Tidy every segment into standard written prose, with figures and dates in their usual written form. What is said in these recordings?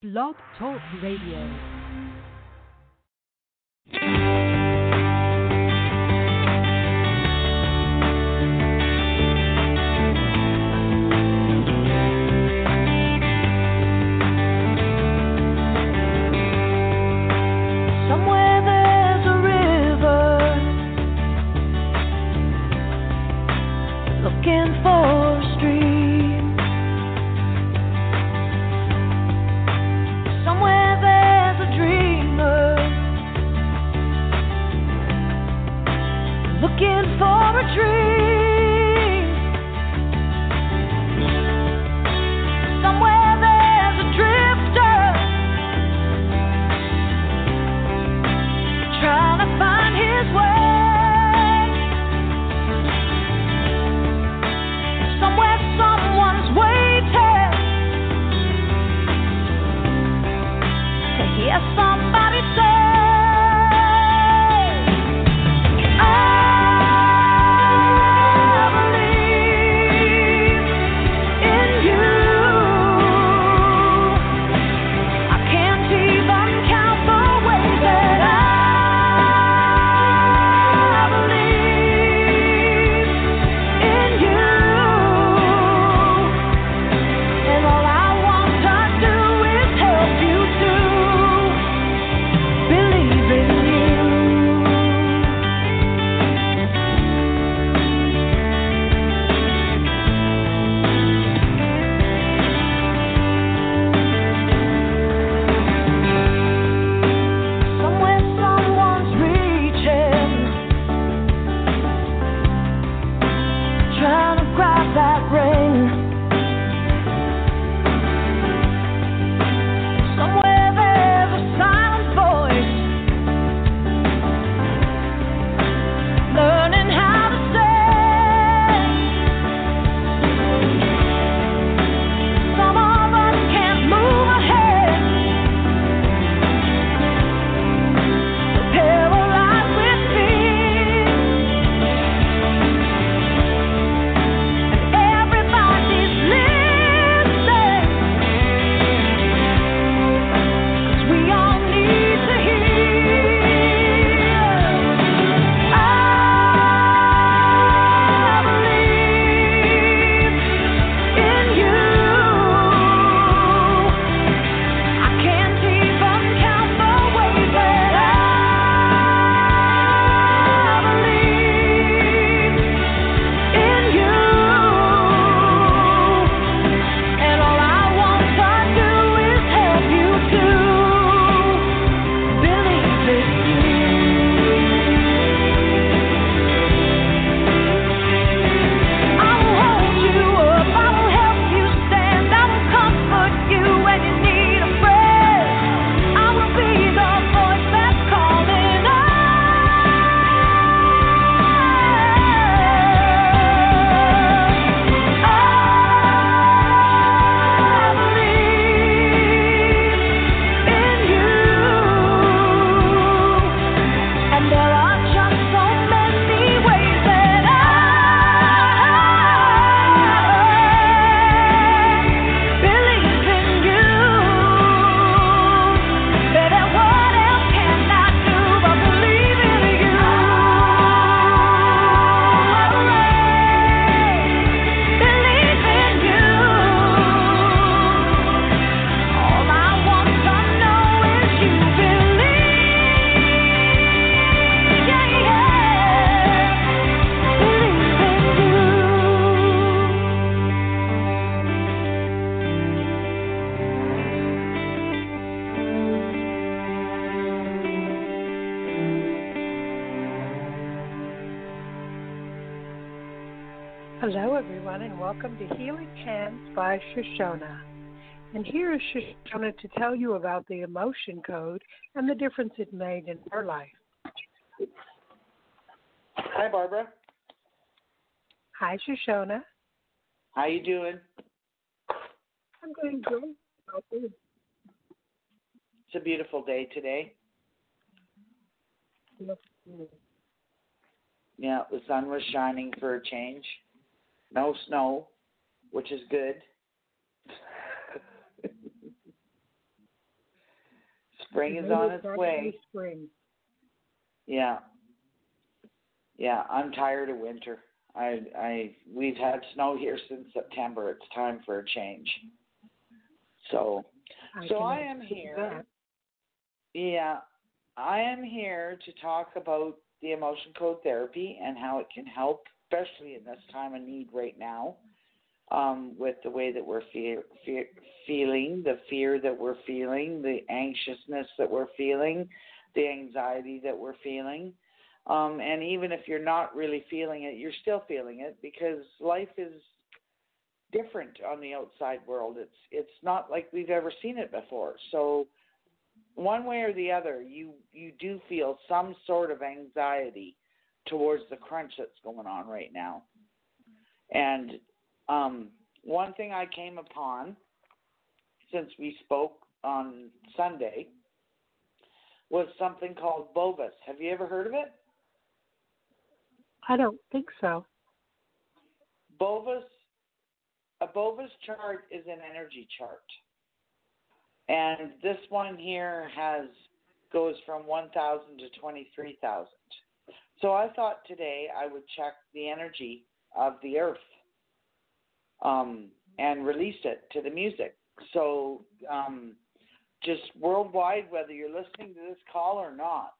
Blog Talk Radio. Welcome to Healing Hands by Shashona. And here is Shashona to tell you about the emotion code and the difference it made in her life. Hi, Barbara. Hi, Shashona. How you doing? I'm doing good. It's a beautiful day today. Yeah, the sun was shining for a change. No snow, which is good. Spring is on its way. Spring. Yeah. Yeah, I'm tired of winter. We've had snow here since September. It's time for a change. So I am here. Yeah, I am here to talk about the emotion code therapy and how it can help, especially in this time of need right now, with the way that we're feeling, the fear that we're feeling, the anxiousness that we're feeling, the anxiety that we're feeling. And even if you're not really feeling it, you're still feeling it because life is different on the outside world. It's not like we've ever seen it before. So one way or the other, you do feel some sort of anxiety towards the crunch that's going on right now. And one thing I came upon since we spoke on Sunday was something called bovis. Have you ever heard of it? I don't think so. A bovis chart is an energy chart. And this one here goes from 1,000 to 23,000. So I thought today I would check the energy of the earth and release it to the music. So just worldwide, whether you're listening to this call or not,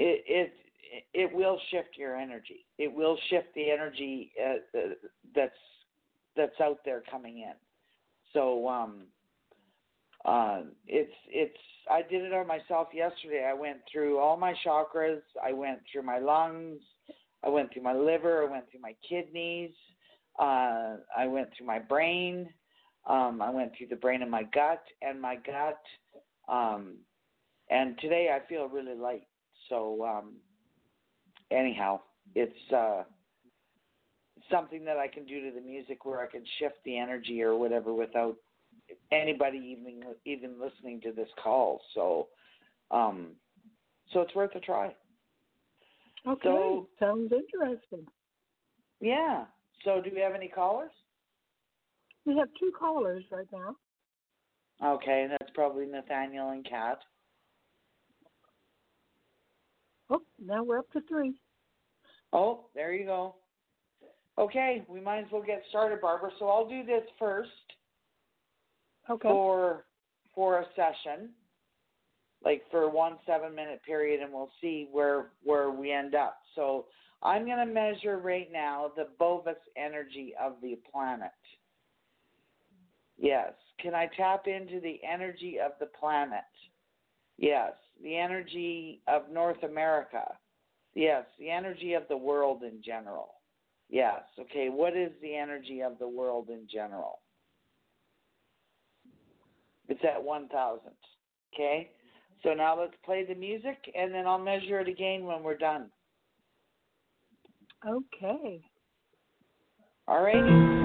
it will shift your energy. It will shift the energy that's out there coming in. So I did it on myself yesterday. I went through all my chakras. I went through my lungs. I went through my liver. I went through my kidneys. I went through my brain. I went through the brain and my gut. And today I feel really light. So anyhow, it's something that I can do to the music where I can shift the energy or whatever without anybody even listening to this call. So so it's worth a try. Okay. So, sounds interesting. Yeah. So do we have any callers? We have two callers right now. Okay, and that's probably Nathaniel and Kat. Oh, now we're up to three. Oh, there you go. Okay, we might as well get started, Barbara. So I'll do this first. Okay. For a session, like for 1 7-minute period, and we'll see where we end up. So I'm going to measure right now the bovis energy of the planet. Yes. Can I tap into the energy of the planet? Yes. The energy of North America. Yes. The energy of the world in general. Yes. Okay. What is the energy of the world in general? It's at 1,000. Okay. So now let's play the music, and then I'll measure it again when we're done. Okay. All righty.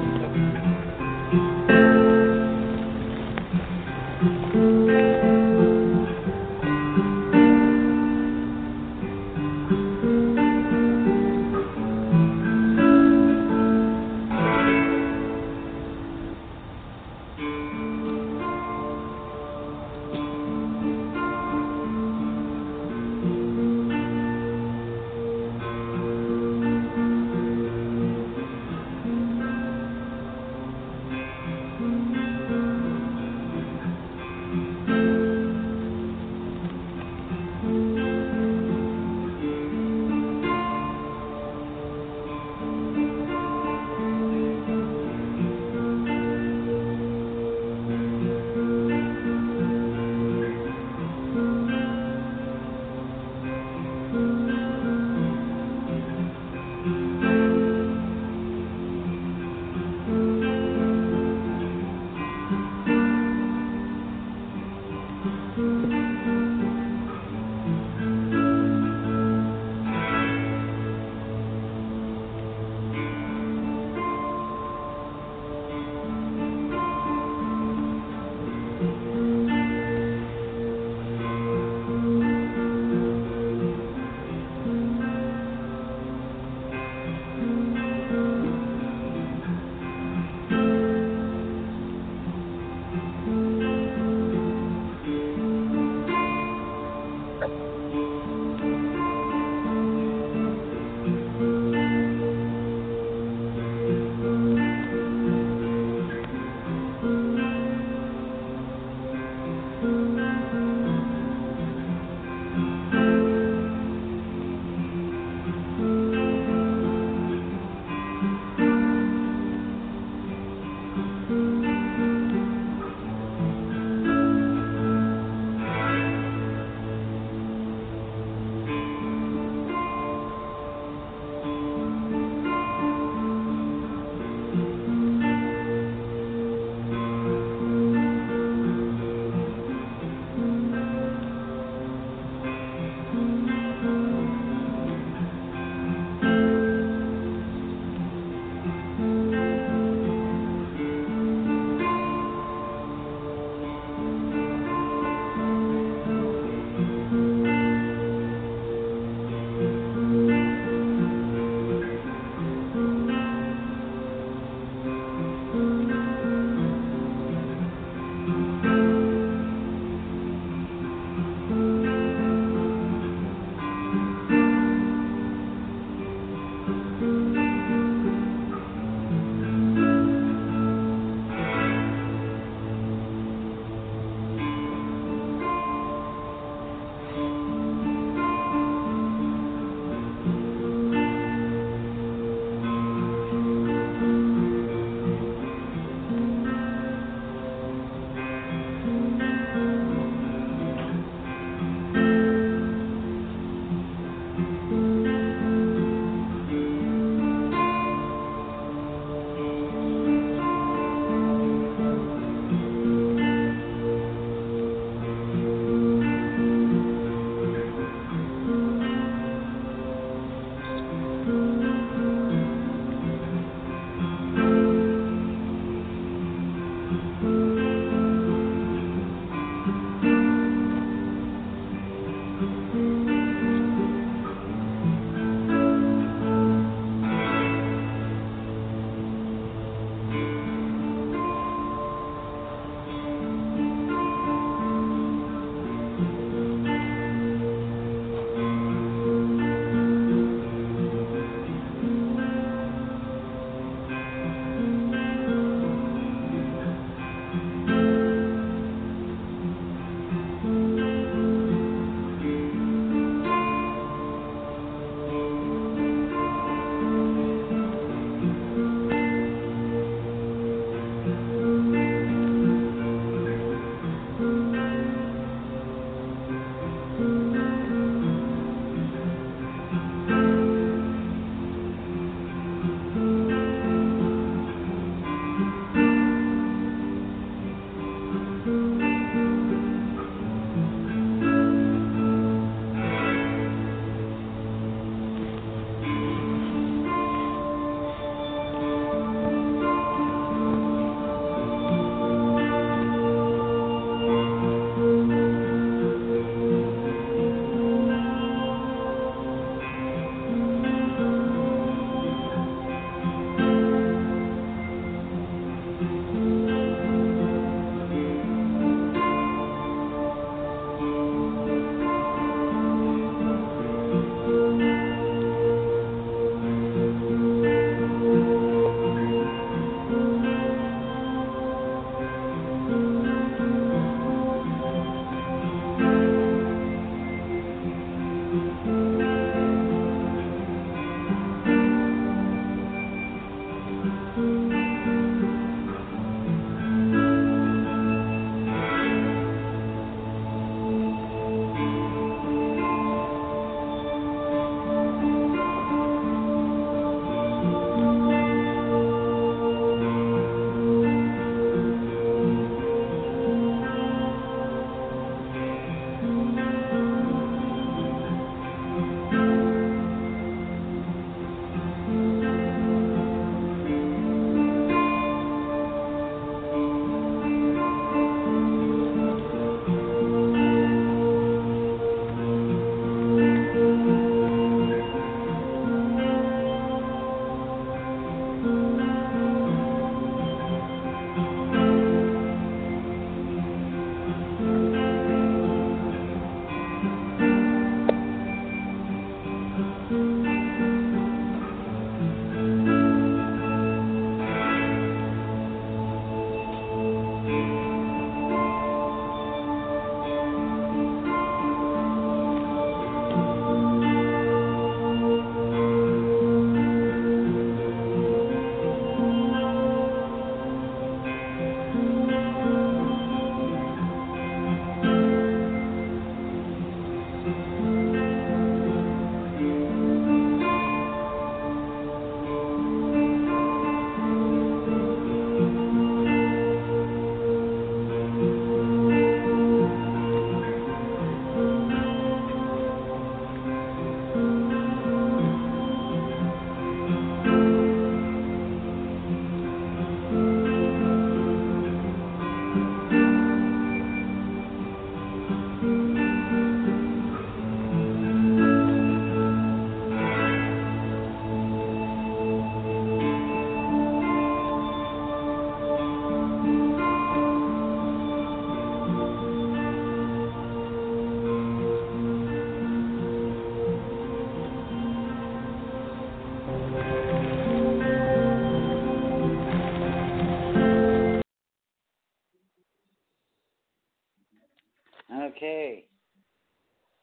Okay,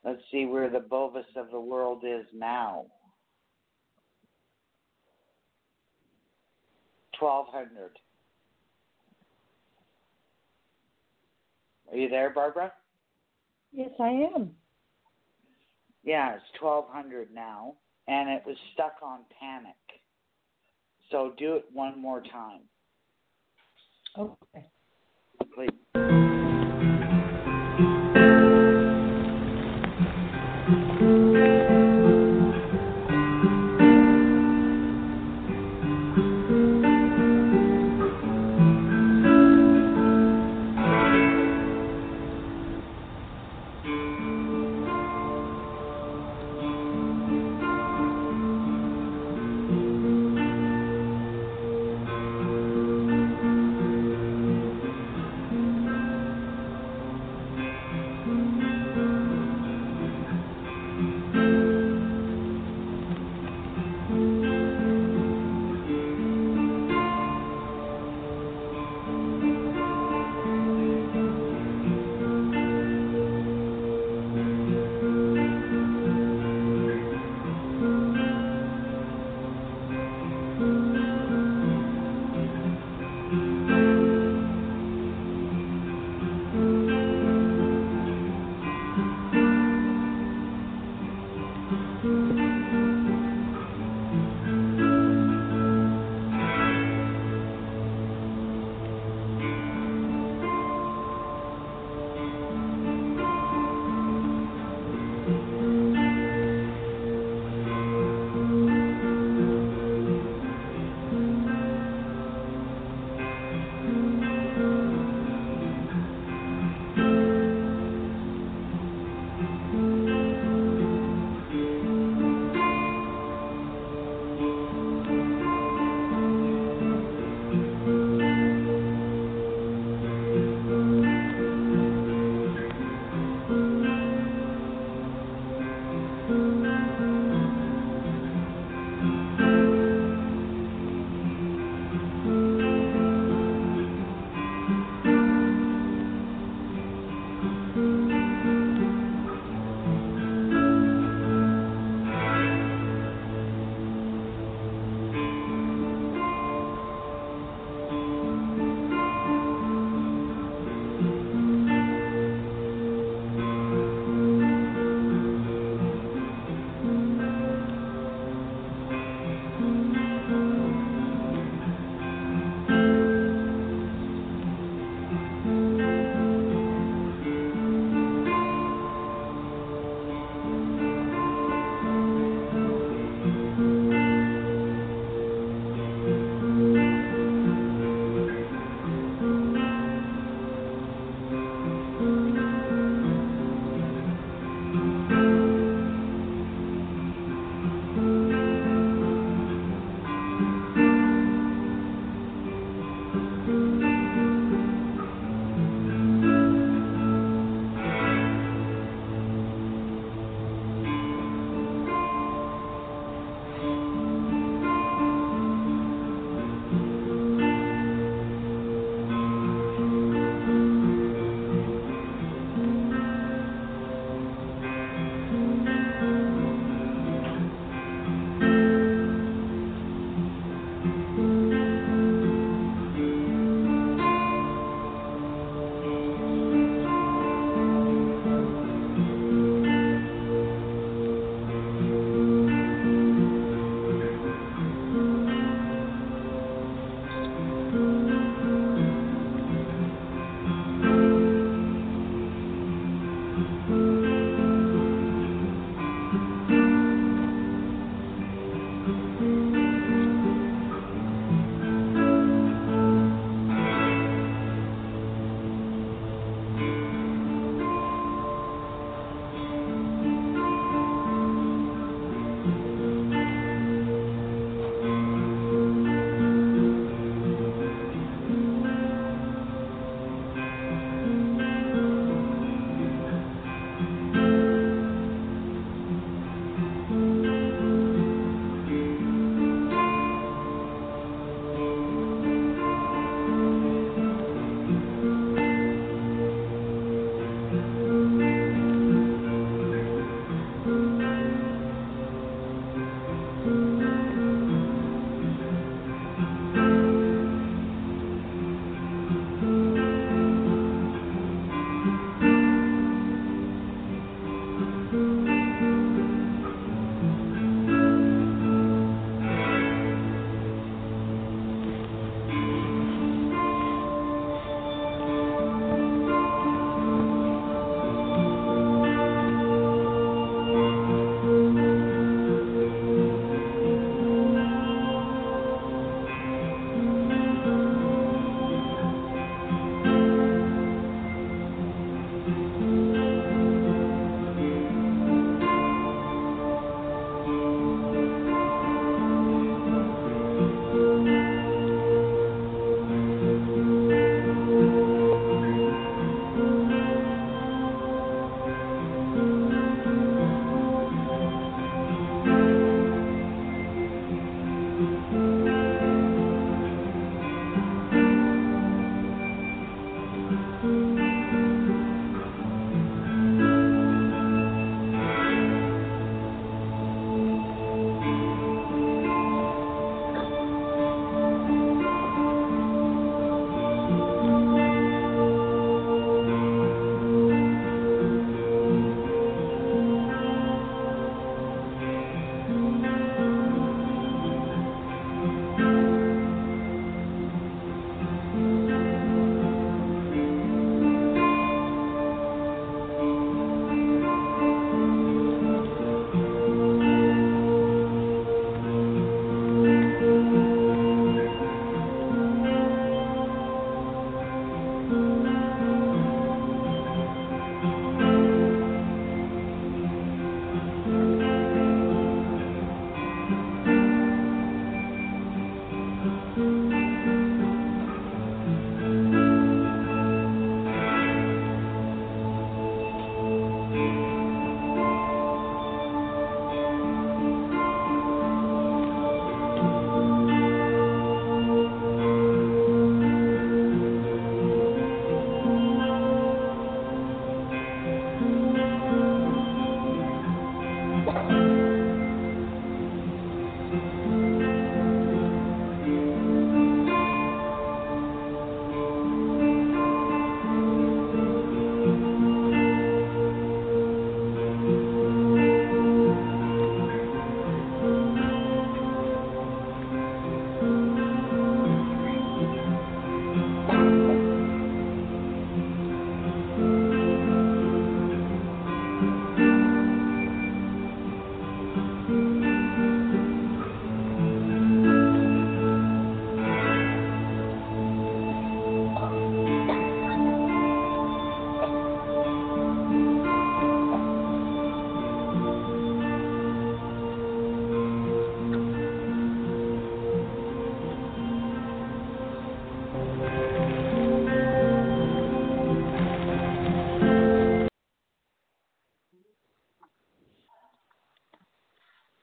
let's see where the bovis of the world is now. 1200. Are you there, Barbara? Yes, I am. Yeah, it's 1200 now, and it was stuck on panic. So do it one more time. Okay. Please.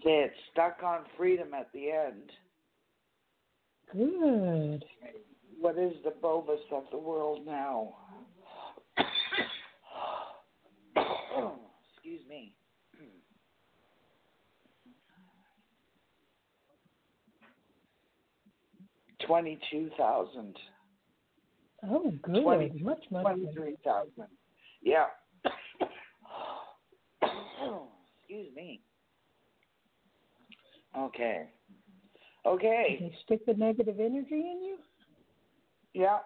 It's stuck on freedom at the end. Good. What is the bovis of the world now? Excuse me. $22,000. Oh, good. Much. 23,000. Yeah. Excuse me. Okay. Did they stick the negative energy in you? Yeah.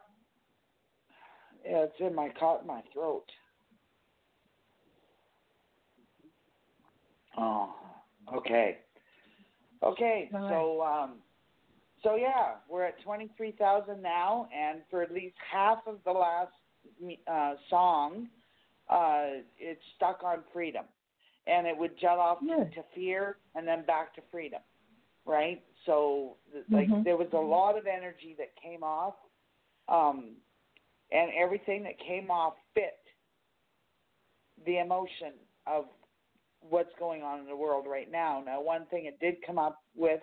Yeah, it's in my throat. Oh, okay. Okay, right. So yeah, we're at 23,000 now, and for at least half of the last song, it's stuck on freedom. And it would jet off to fear and then back to freedom, right? So, there was a lot of energy that came off, and everything that came off fit the emotion of what's going on in the world right now. Now, one thing it did come up with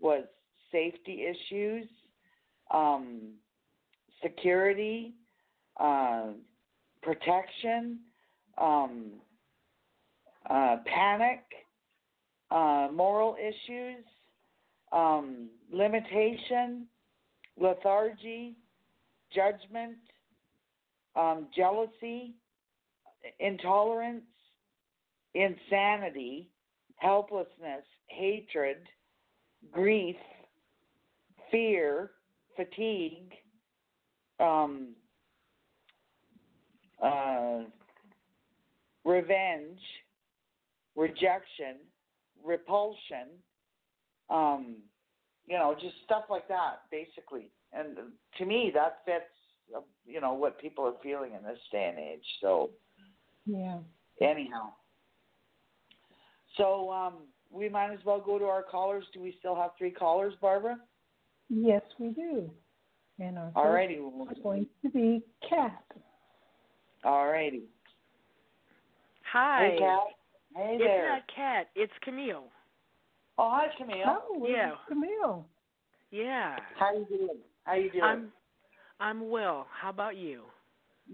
was safety issues, security, protection, panic, moral issues, limitation, lethargy, judgment, jealousy, intolerance, insanity, helplessness, hatred, grief, fear, fatigue, revenge, rejection, repulsion, just stuff like that, basically. And to me, that fits, what people are feeling in this day and age. So, yeah. Anyhow. So, we might as well go to our callers. Do we still have three callers, Barbara? Yes, we do. And our first is going to be Kat. All righty. Hi. Hey, Kat. Hey there. It's not Kat. It's Camille. Oh, hi, Camille. Oh, yeah. Camille. Yeah. How you doing? I'm well. How about you?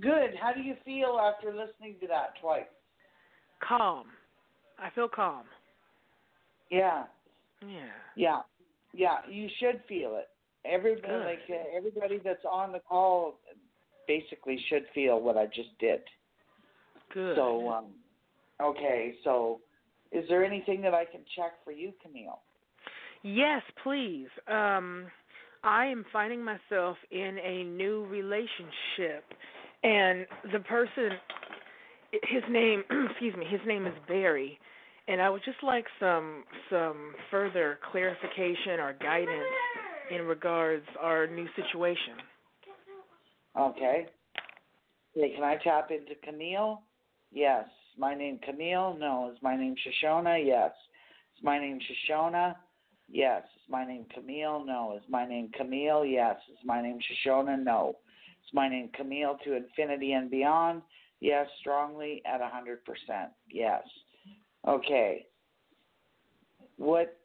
Good. How do you feel after listening to that twice? Calm. I feel calm. Yeah. Yeah. Yeah. Yeah. You should feel it. Everybody, everybody that's on the call, basically should feel what I just did. Good. So. Okay, so is there anything that I can check for you, Camille? Yes, please. I am finding myself in a new relationship, and the person, his name is Barry, and I would just like some further clarification or guidance in regards our new situation. Okay. Hey, can I tap into Camille? Yes. My name Camille? No. Is my name Shashona? Yes. Is my name Shashona? Yes. Is my name Camille? No. Is my name Camille? Yes. Is my name Shashona? No. Is my name Camille to infinity and beyond? Yes, strongly at 100%. Yes. Okay. What?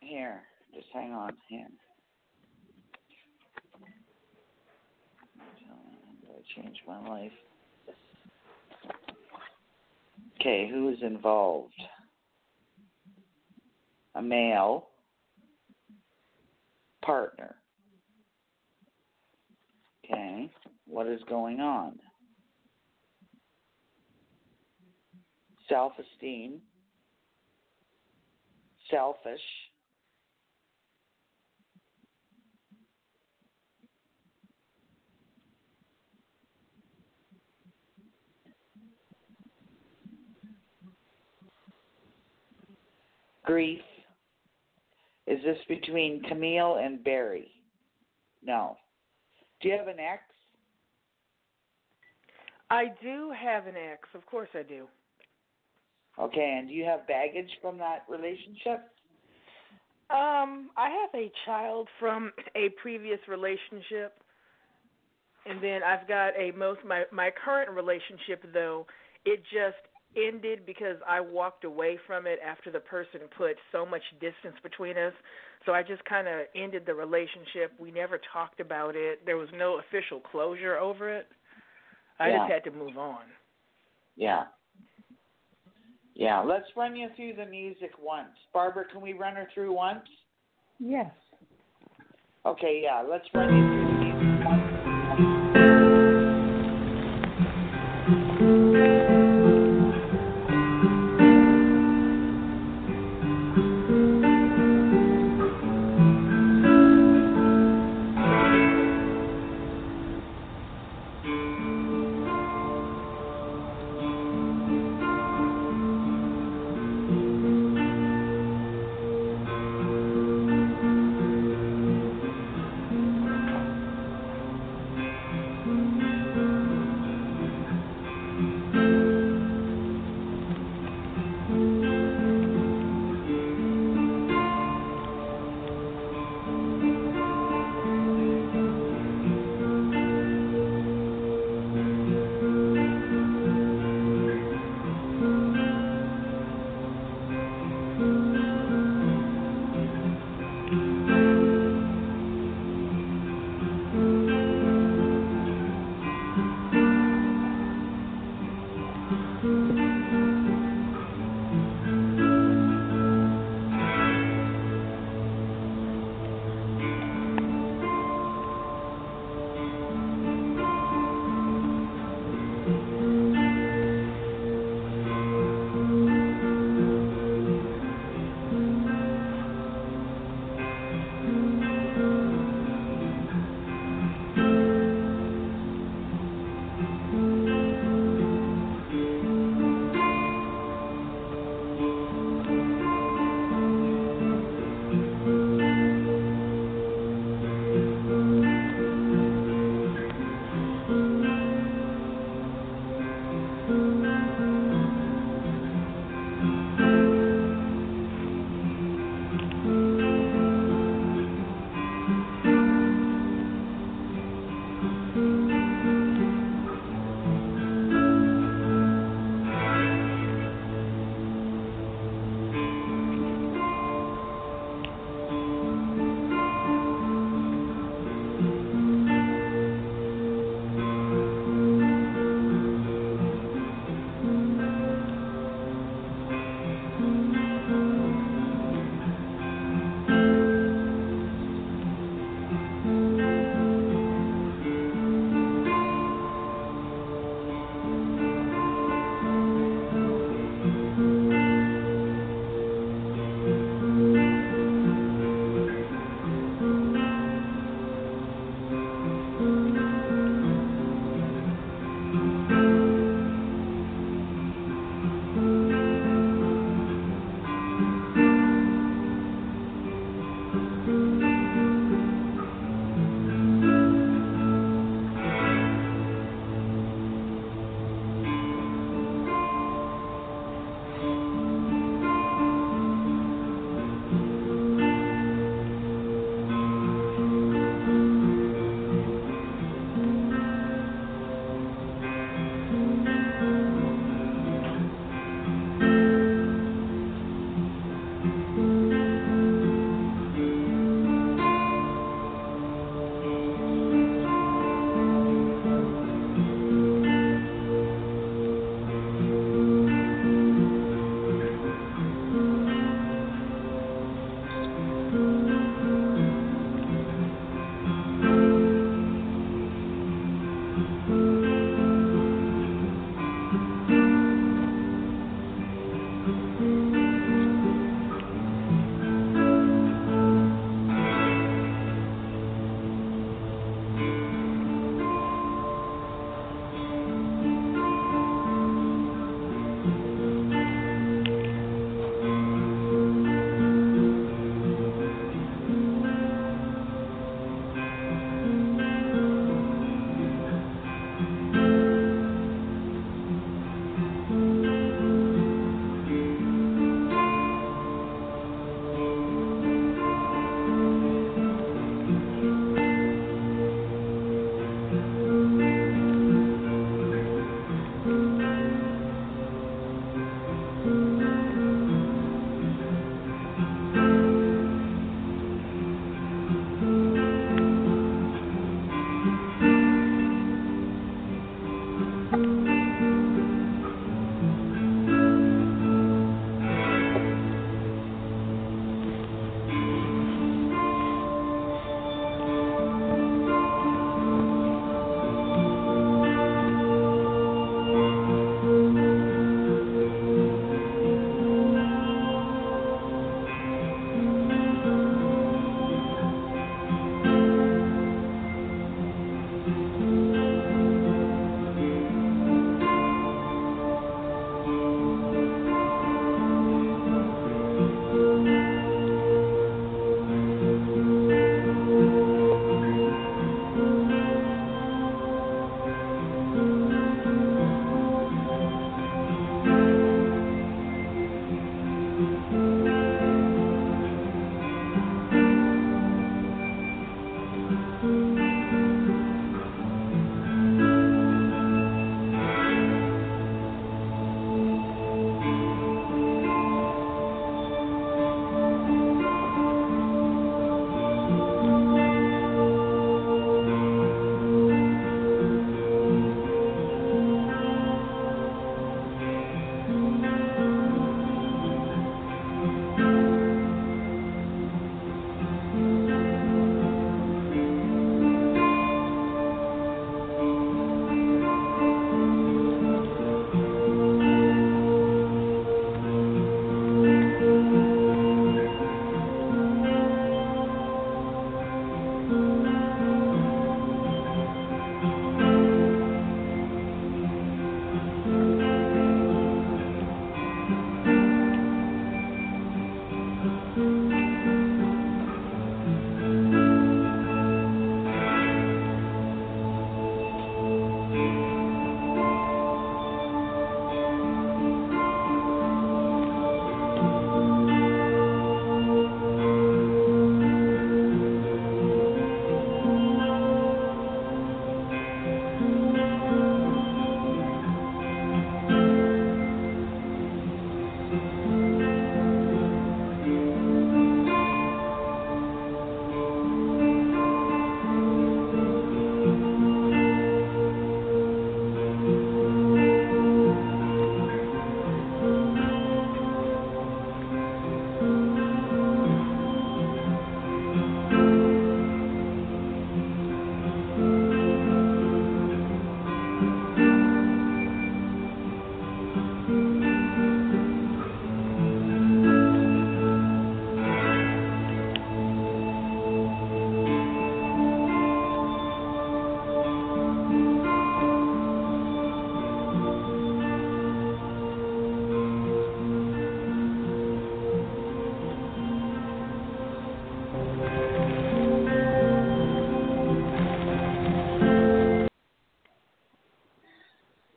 Here. Just hang on. Here. I changed my life. Okay, who is involved? A male partner. Okay, what is going on? Self-esteem, selfish, grief. Is this between Camille and Barry? No. Do you have an ex? I do have an ex. Of course I do. Okay, and do you have baggage from that relationship? I have a child from a previous relationship, and then I've got my current relationship, though, it just ended because I walked away from it after the person put so much distance between us. So I just kind of ended the relationship. We never talked about it. There was no official closure over it. I just had to move on. Yeah. Yeah, let's run you through the music once. Barbara, can we run her through once? Yes. Okay, yeah, let's run you through the music once.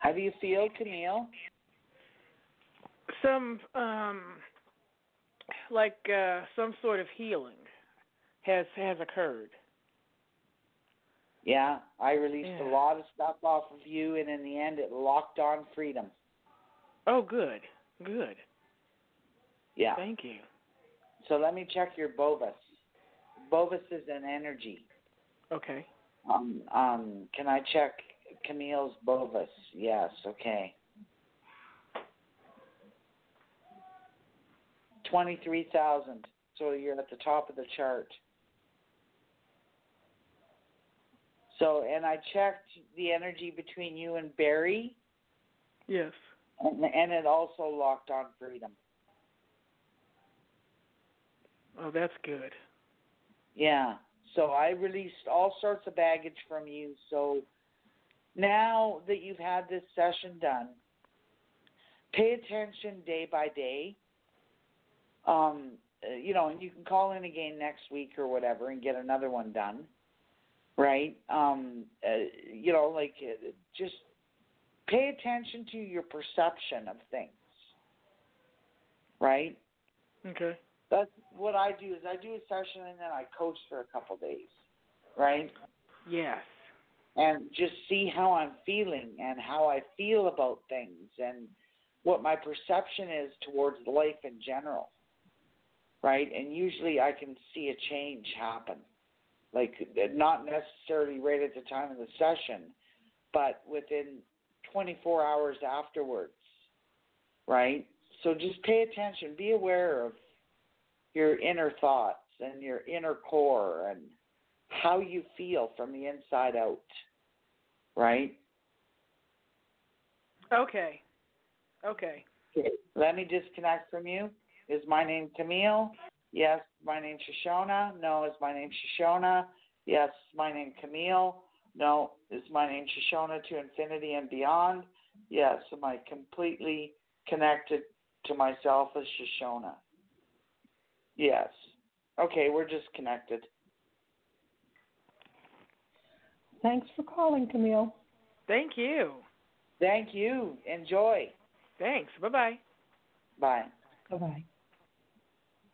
How do you feel, Camille? Some sort of healing has occurred. Yeah, I released a lot of stuff off of you, and in the end, it locked on freedom. Oh, good. Yeah. Thank you. So let me check your bovis. Bovis is an energy. Okay. Can I check Camille's bovis? Yes, okay. 23,000. So you're at the top of the chart. So, and I checked the energy between you and Barry. Yes. And it also locked on freedom. Oh, that's good. Yeah. So I released all sorts of baggage from you. So now that you've had this session done, pay attention day by day. And you can call in again next week or whatever and get another one done, right? Just pay attention to your perception of things, right? Okay. That's what I do is I do a session and then I coach for a couple days, right? Yes. And just see how I'm feeling and how I feel about things and what my perception is towards life in general, right? And usually I can see a change happen, like not necessarily right at the time of the session, but within 24 hours afterwards, right? So just pay attention. Be aware of your inner thoughts and your inner core and how you feel from the inside out, right? Okay. Okay. Let me disconnect from you. Is my name Camille? Yes. My name Shashona? No. Is my name Shashona? Yes. My name Camille? No. Is my name Shashona to infinity and beyond? Yes. Am I completely connected to myself as Shashona? Yes. Okay. We're disconnected. Thanks for calling, Camille. Thank you. Thank you. Enjoy. Thanks. Bye-bye. Bye. Bye-bye.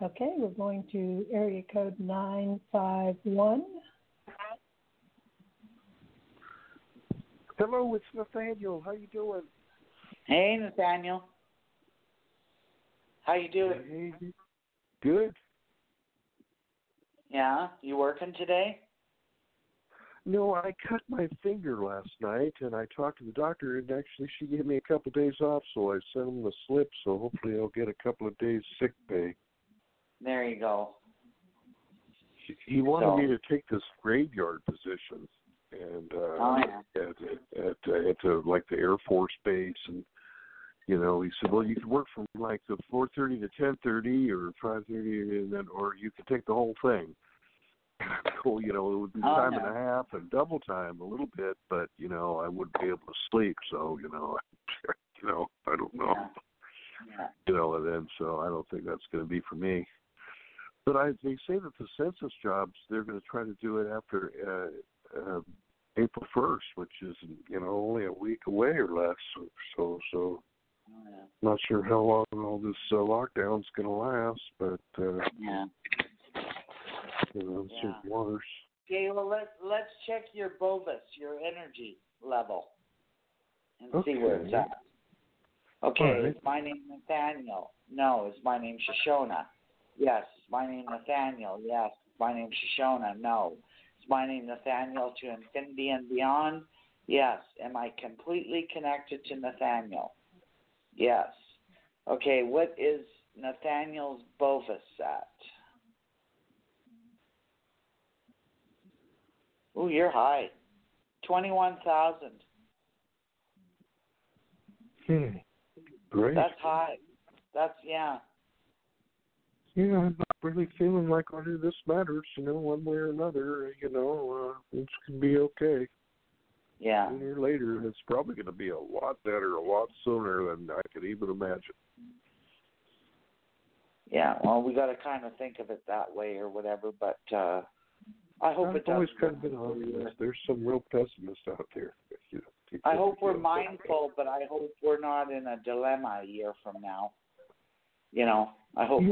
Okay, we're going to area code 951. Hello, it's Nathaniel. How you doing? Hey, Nathaniel. How you doing? Hey, good. Yeah, you working today? No, I cut my finger last night, and I talked to the doctor, and actually she gave me a couple of days off, so I sent him the slip, so hopefully I'll get a couple of days sick pay. There you go. He wanted me to take this graveyard position and at the Air Force Base, and, you know, he said, well, you could work from, like, the 4:30 to 10:30 or 5:30, and then, or you could take the whole thing. Cool, you know, it would be time and a half and double time a little bit, but, you know, I wouldn't be able to sleep, so, you know, I don't know. Yeah. You know, and then, so I don't think that's going to be for me. But they say that the census jobs, they're going to try to do it after April 1st, which is, you know, only a week away or less. So not sure how long all this lockdown's going to last, but... Worse. Okay, well, let's check your bovis, your energy level, and see where it's at. Okay, is my name Nathaniel? No. Is my name Shashona? Yes. Is my name Nathaniel? Yes. Is my name Shashona? No. Is my name Nathaniel to infinity and beyond? Yes. Am I completely connected to Nathaniel? Yes. Okay, what is Nathaniel's bovis at? Oh, you're high. 21,000. Great. That's high. Yeah, I'm not really feeling like all this matters, you know, one way or another, you know, it's going to be okay. Yeah. Sooner or later, it's probably going to be a lot better, a lot sooner than I could even imagine. Yeah, well, we got to kind of think of it that way or whatever, but... I hope I've it always does. Kind of been obvious. There's some real pessimists out there. You know, I hope we're mindful, but I hope we're not in a dilemma a year from now. You know, I hope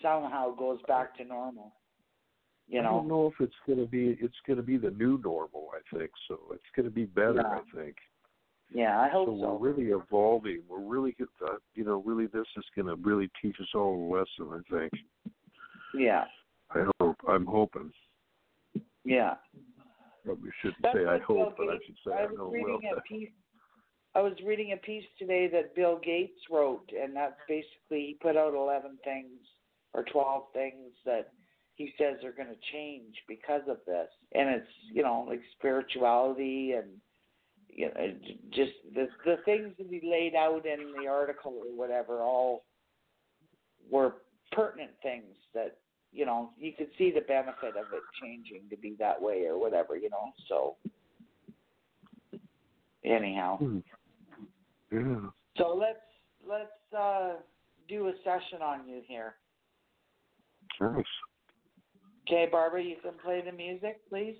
somehow goes back to normal. You know, I don't know if it's going to be the new normal. I think so. It's going to be better. Yeah. I think. Yeah, I hope so. We're really evolving. We're really, you know, really this is going to really teach us all a lesson. I think. Yeah. I hope. I'm hoping. Yeah. Probably shouldn't say I hope, but I should say I know. I was reading a piece today that Bill Gates wrote, and that's basically he put out 11 things or 12 things that he says are going to change because of this. And it's, you know, like spirituality and, you know, just the things that he laid out in the article or whatever all were pertinent things that, you know, you could see the benefit of it changing to be that way or whatever, you know, so anyhow. Yeah. So let's do a session on you here. Nice. Okay, Barbara, you can play the music, please.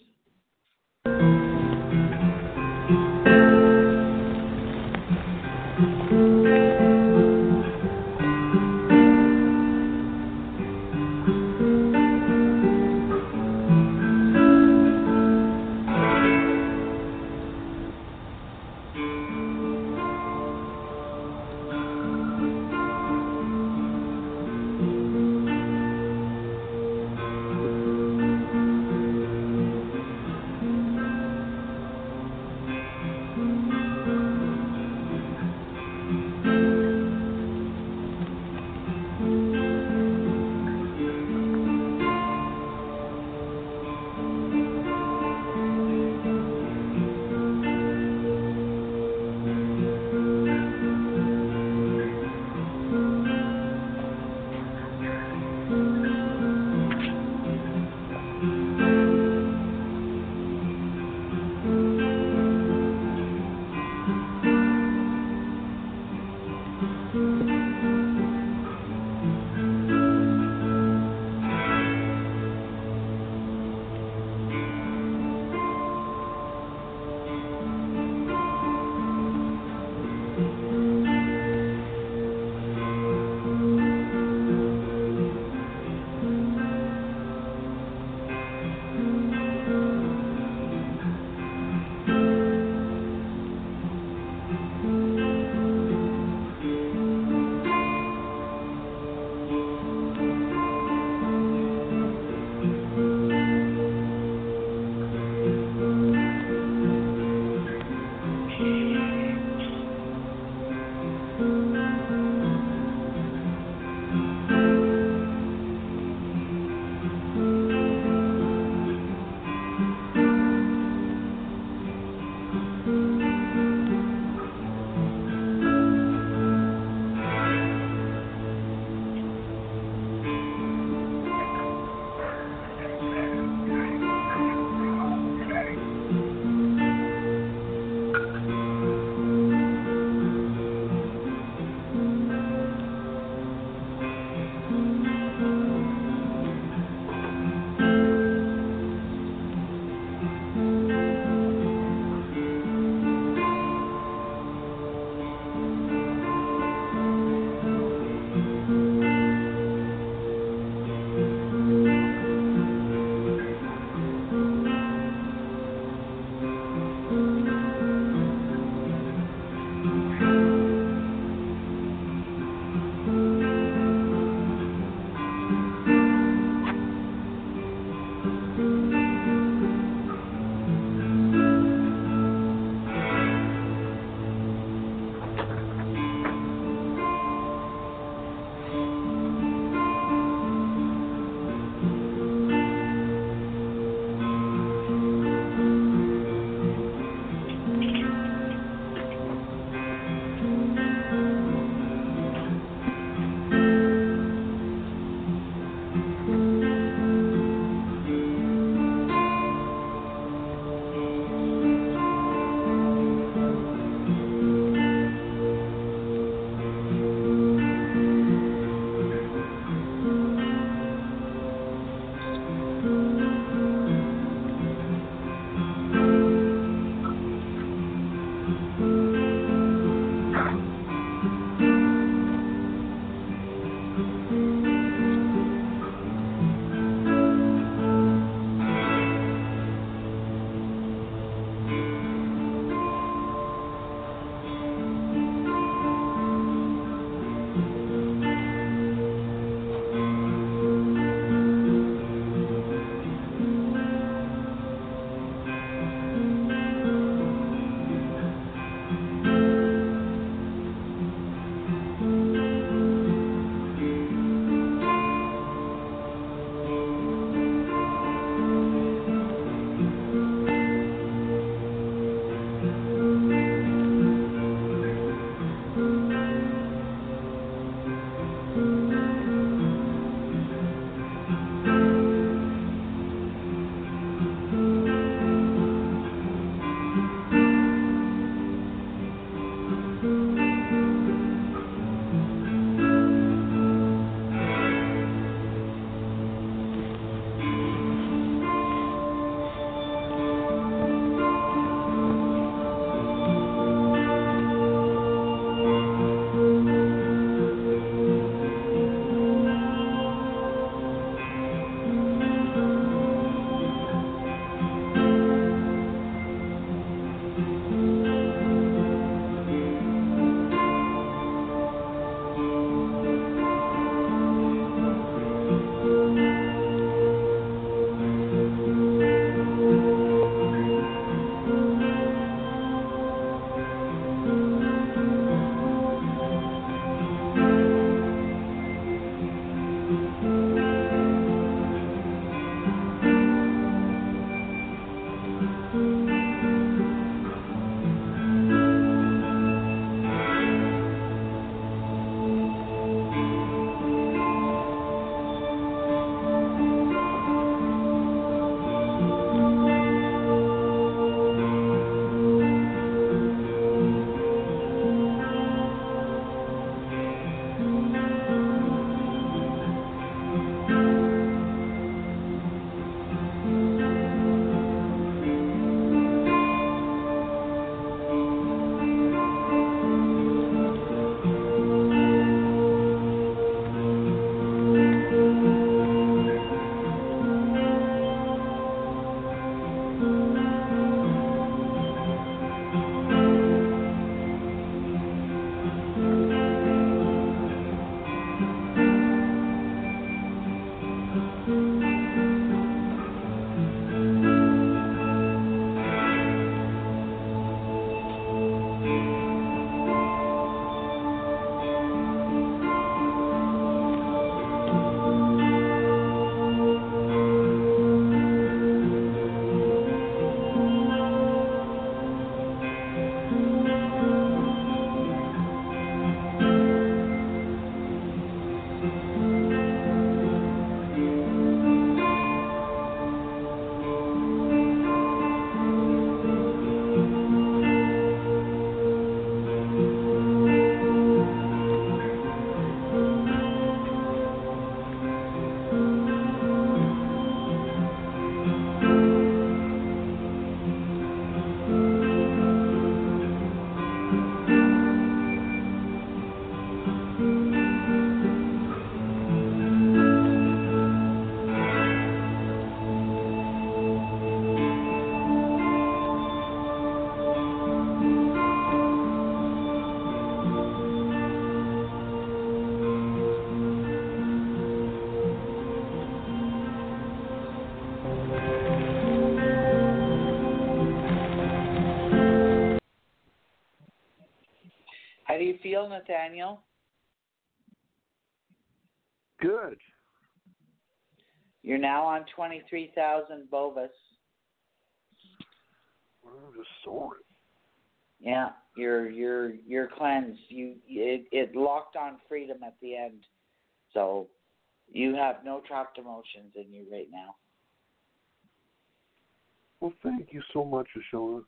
How do you feel, Nathaniel? Good. You're now on 23,000 bovis. I'm just soaring. Yeah, you're cleansed. It locked on freedom at the end, so you have no trapped emotions in you right now. Well, thank you so much, Shashona.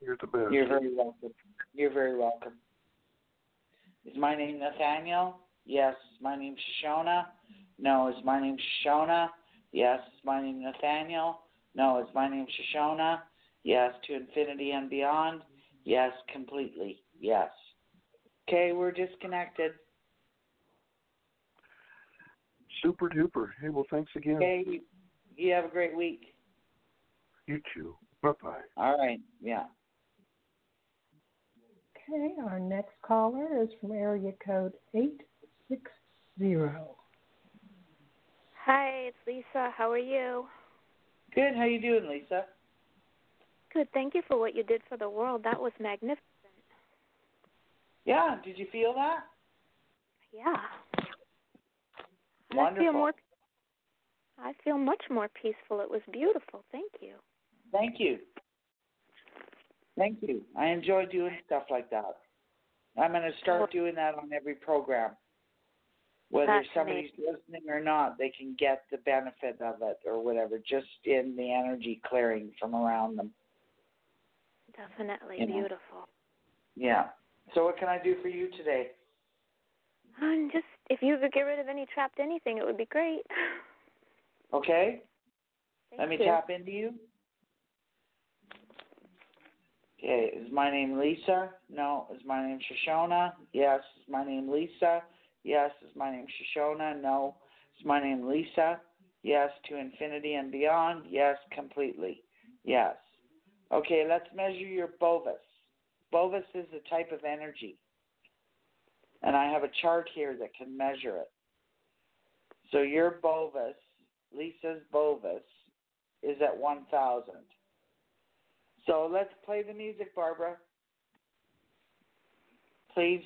You're the best. You're very welcome. You're very welcome. Is my name Nathaniel? Yes. Is my name Shashona? No. Is my name Shashona? Yes. Is my name Nathaniel? No. Is my name Shashona? Yes. To infinity and beyond? Yes, completely. Yes. Okay, we're disconnected. Super duper. Hey, well, thanks again. Okay, you have a great week. You too. Bye-bye. All right, yeah. Okay, our next caller is from area code 860. Hi, it's Lisa. How are you? Good. How you doing, Lisa? Good. Thank you for what you did for the world. That was magnificent. Yeah. Did you feel that? Yeah. Wonderful. I feel much more peaceful. It was beautiful. Thank you. Thank you. Thank you. I enjoy doing stuff like that. I'm going to start doing that on every program. Whether somebody's listening or not, they can get the benefit of it or whatever, just in the energy clearing from around them. Definitely beautiful. Yeah. So what can I do for you today? Just if you could get rid of any trapped anything, it would be great. Okay. Let me tap into you. Okay, is my name Lisa? No. Is my name Shashona? Yes. Is my name Lisa? Yes. Is my name Shashona? No. Is my name Lisa? Yes. To infinity and beyond? Yes, completely. Yes. Okay, let's measure your bovis. Bovis is a type of energy. And I have a chart here that can measure it. So your bovis, Lisa's bovis, is at 1,000. So let's play the music, Barbara. Please.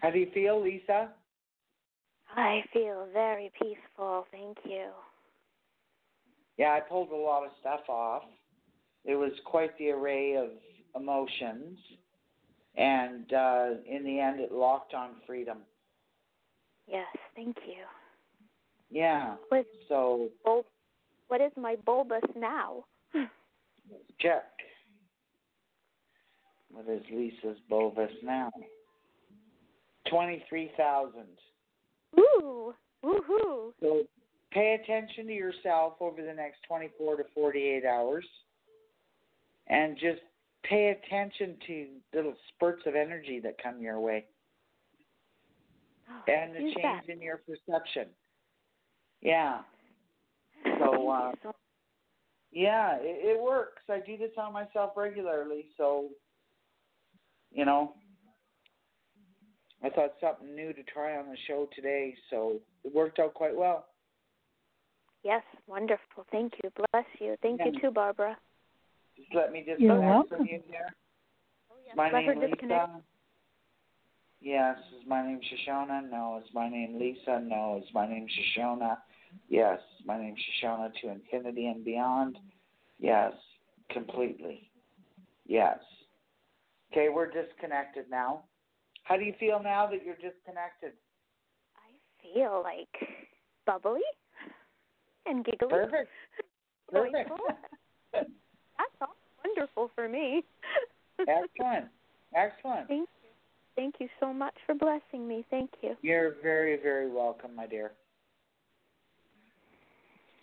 How do you feel, Lisa? I feel very peaceful, thank you. Yeah, I pulled a lot of stuff off. It was quite the array of emotions. And in the end, it locked on freedom. Yes, thank you. Yeah. What is my bulbous now? Let's check. What is Lisa's bulbous now? 23,000. Ooh, woohoo. So pay attention to yourself over the next 24 to 48 hours and just pay attention to little spurts of energy that come your way and the change in your perception. Yeah. So, yeah, it works. I do this on myself regularly, so, you know, I thought something new to try on the show today, so it worked out quite well. Yes, wonderful. Thank you. Bless you. Thank you too, Barbara. Just let me disconnect from you there. Oh, yes. My name is Lisa. Yes, is my name Shashona? No. Is my name Lisa? No. Is my name Shashona? Yes. My name Shashona to infinity and beyond? Yes. Completely. Yes. Okay, we're disconnected now. How do you feel now that you're disconnected? I feel like bubbly and giggly. Perfect. That's all wonderful for me. Excellent. Thank you. Thank you so much for blessing me. Thank you. You're very, very welcome, my dear.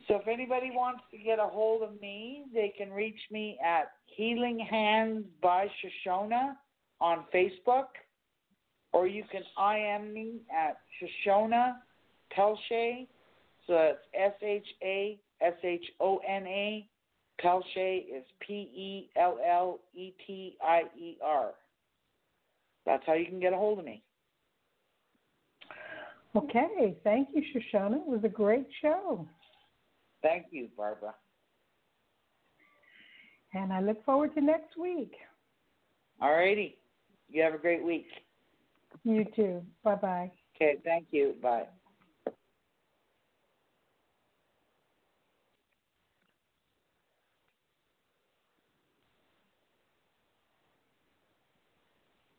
So if anybody wants to get a hold of me, they can reach me at Healing Hands by Shashona on Facebook. Or you can IM me at Shashona Pelletier. So that's Shashona. Pelletier is Pelletier. That's how you can get a hold of me. Okay. Thank you, Shashona. It was a great show. Thank you, Barbara. And I look forward to next week. All righty. You have a great week. You too. Bye-bye. Okay, thank you. Bye.